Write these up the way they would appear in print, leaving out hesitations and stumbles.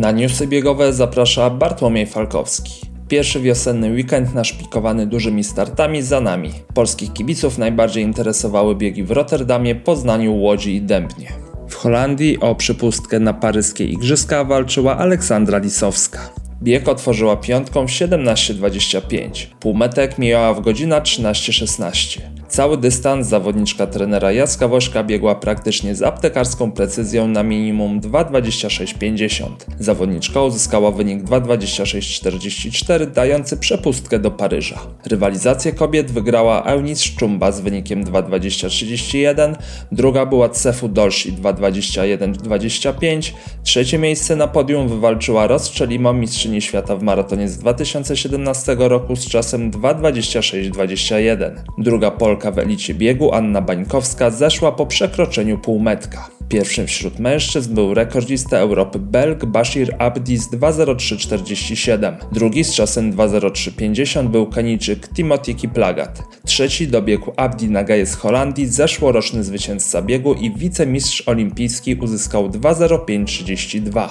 Na Newsy Biegowe zaprasza Bartłomiej Falkowski. Pierwszy wiosenny weekend naszpikowany dużymi startami za nami. Polskich kibiców najbardziej interesowały biegi w Rotterdamie, Poznaniu, Łodzi i Dębnie. W Holandii o przypustkę na paryskie igrzyska walczyła Aleksandra Lisowska. Bieg otworzyła piątką w 17:25. Półmetek mijała w godzinach 13:16. Cały dystans zawodniczka trenera Jaska Wożka biegła praktycznie z aptekarską precyzją na minimum 2:26:50. Zawodniczka uzyskała wynik 2:26:44, dający przepustkę do Paryża. Rywalizację kobiet wygrała Eunice Szczumba z wynikiem 2:20:31, druga była Cefu Dolsi 2:21:25, trzecie miejsce na podium wywalczyła rozstrzelima mistrzyni świata w maratonie z 2017 roku z czasem 2:26:21. Druga Polka w elicie biegu, Anna Bańkowska, zeszła po przekroczeniu półmetka. Pierwszym wśród mężczyzn był rekordzista Europy Belg Bashir Abdi z 2:03:47. Drugi z czasem 2:03:50 był Keniczek Timotej Plagat. Trzeci dobiegł Abdi Nagaje z Holandii, zeszłoroczny zwycięzca biegu i wicemistrz olimpijski, uzyskał 2:05:32.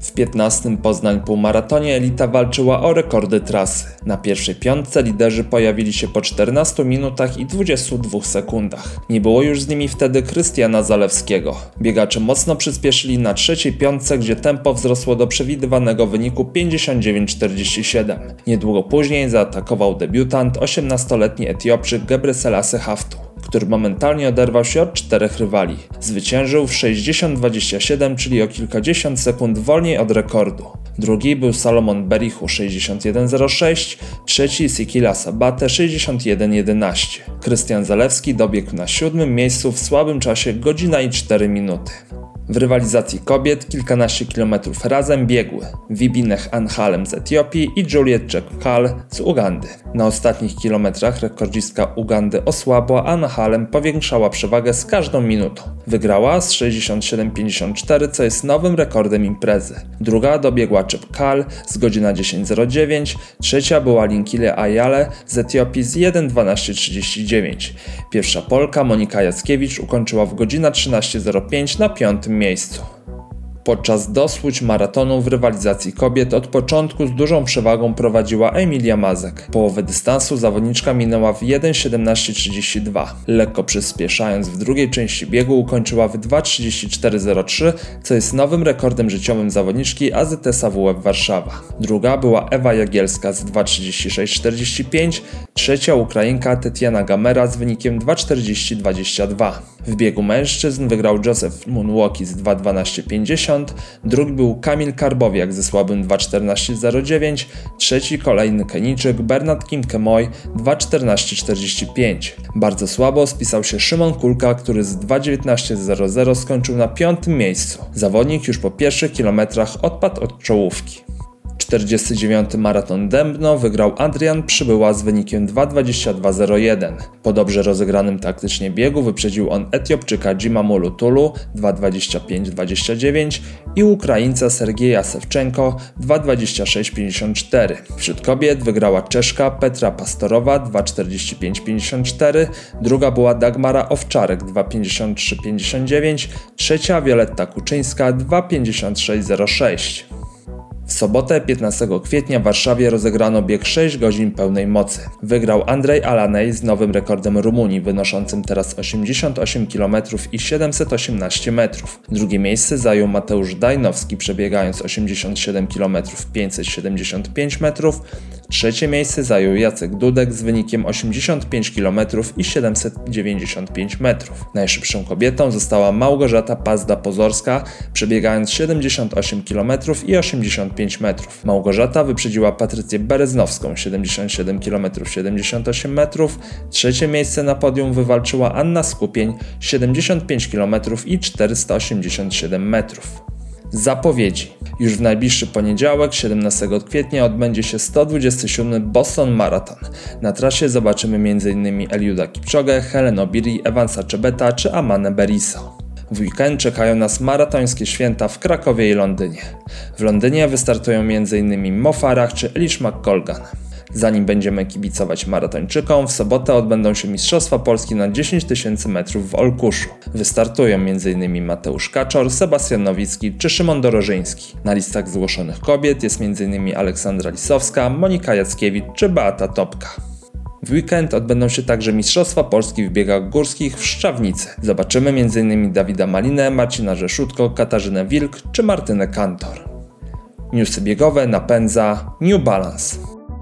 W 15. Poznań półmaratonie elita walczyła o rekordy trasy. Na pierwszej piątce liderzy pojawili się po 14 minutach i 22 sekundach. Nie było już z nimi wtedy Krystiana Zalewskiego. Biegacze mocno przyspieszyli na trzeciej piątce, gdzie tempo wzrosło do przewidywanego wyniku 59:47. Niedługo później zaatakował debiutant, 18-letni Etiopczyk Gebreselasie Haftu, który momentalnie oderwał się od czterech rywali. Zwyciężył w 60:27, czyli o kilkadziesiąt sekund wolniej od rekordu. Drugi był Salomon Berichu 61:06, trzeci Sikila Sabate 61:11. Krystian Zalewski dobiegł na 7. miejscu w słabym czasie 1:04. W rywalizacji kobiet kilkanaście kilometrów razem biegły Wibineh Anhalem z Etiopii i Juliet Jackal z Ugandy. Na ostatnich kilometrach rekordzistka Ugandy osłabła, a Anhalem powiększała przewagę z każdą minutą. Wygrała z 67:54, co jest nowym rekordem imprezy. Druga dobiegła Jackal z 10:09, trzecia była Linkile Ayale z Etiopii z 1:12:39. Pierwsza Polka Monika Jackiewicz ukończyła w 13:05 na 5. miejscu. Podczas dosłuć maratonu w rywalizacji kobiet od początku z dużą przewagą prowadziła Emilia Mazek. Połowę dystansu zawodniczka minęła w 1:17:32. Lekko przyspieszając w drugiej części biegu ukończyła w 2:34:03, co jest nowym rekordem życiowym zawodniczki AZS AWF Warszawa. Druga była Ewa Jagielska z 2:36:45, trzecia Ukrainka Tatiana Gamera z wynikiem 2:40:22. W biegu mężczyzn wygrał Joseph Moonwalki z 2:12:50, drugi był Kamil Karbowiak ze słabym 2:14:09, trzeci kolejny Keniczek Bernard Kim 2:14:45. Bardzo słabo spisał się Szymon Kulka, który z 2:19:00 skończył na 5. miejscu. Zawodnik już po pierwszych kilometrach odpadł od czołówki. 49. Maraton Dębno wygrał Adrian Przybyła z wynikiem 2:22:01. Po dobrze rozegranym taktycznie biegu wyprzedził on Etiopczyka Dżimamulu Tulu 2:25:29 i Ukraińca Sergieja Sewczenko 2:26:54. Wśród kobiet wygrała Czeszka Petra Pastorowa 2:45:54, druga była Dagmara Owczarek 2:53:59, trzecia Wioletta Kuczyńska 2:56:06. W sobotę 15 kwietnia w Warszawie rozegrano bieg 6 godzin pełnej mocy. Wygrał Andrzej Alanej z nowym rekordem Rumunii, wynoszącym teraz 88 km i 718 metrów. Drugie miejsce zajął Mateusz Dajnowski, przebiegając 87 km 575 metrów. Trzecie miejsce zajął Jacek Dudek z wynikiem 85 km i 795 metrów. Najszybszą kobietą została Małgorzata Pazda-Pozorska, przebiegając 78 km i 85 metrów. Małgorzata wyprzedziła Patrycję Bereznowską 77 km 78 metrów. Trzecie miejsce na podium wywalczyła Anna Skupień 75 km i 487 metrów. Zapowiedzi. Już w najbliższy poniedziałek, 17 kwietnia, odbędzie się 127. Boston Marathon. Na trasie zobaczymy m.in. Eliuda Kipczogę, Helen Obiri, Evansa Czebeta czy Amanę Beriso. W weekend czekają nas maratońskie święta w Krakowie i Londynie. W Londynie wystartują m.in. Mo Farah czy Elish McColgan. Zanim będziemy kibicować maratończykom, w sobotę odbędą się Mistrzostwa Polski na 10 tysięcy metrów w Olkuszu. Wystartują m.in. Mateusz Kaczor, Sebastian Nowicki czy Szymon Dorożyński. Na listach zgłoszonych kobiet jest m.in. Aleksandra Lisowska, Monika Jackiewicz czy Beata Topka. W weekend odbędą się także Mistrzostwa Polski w biegach górskich w Szczawnicy. Zobaczymy m.in. Dawida Malinę, Marcina Rzeszutko, Katarzynę Wilk czy Martynę Kantor. Newsy biegowe napędza New Balance.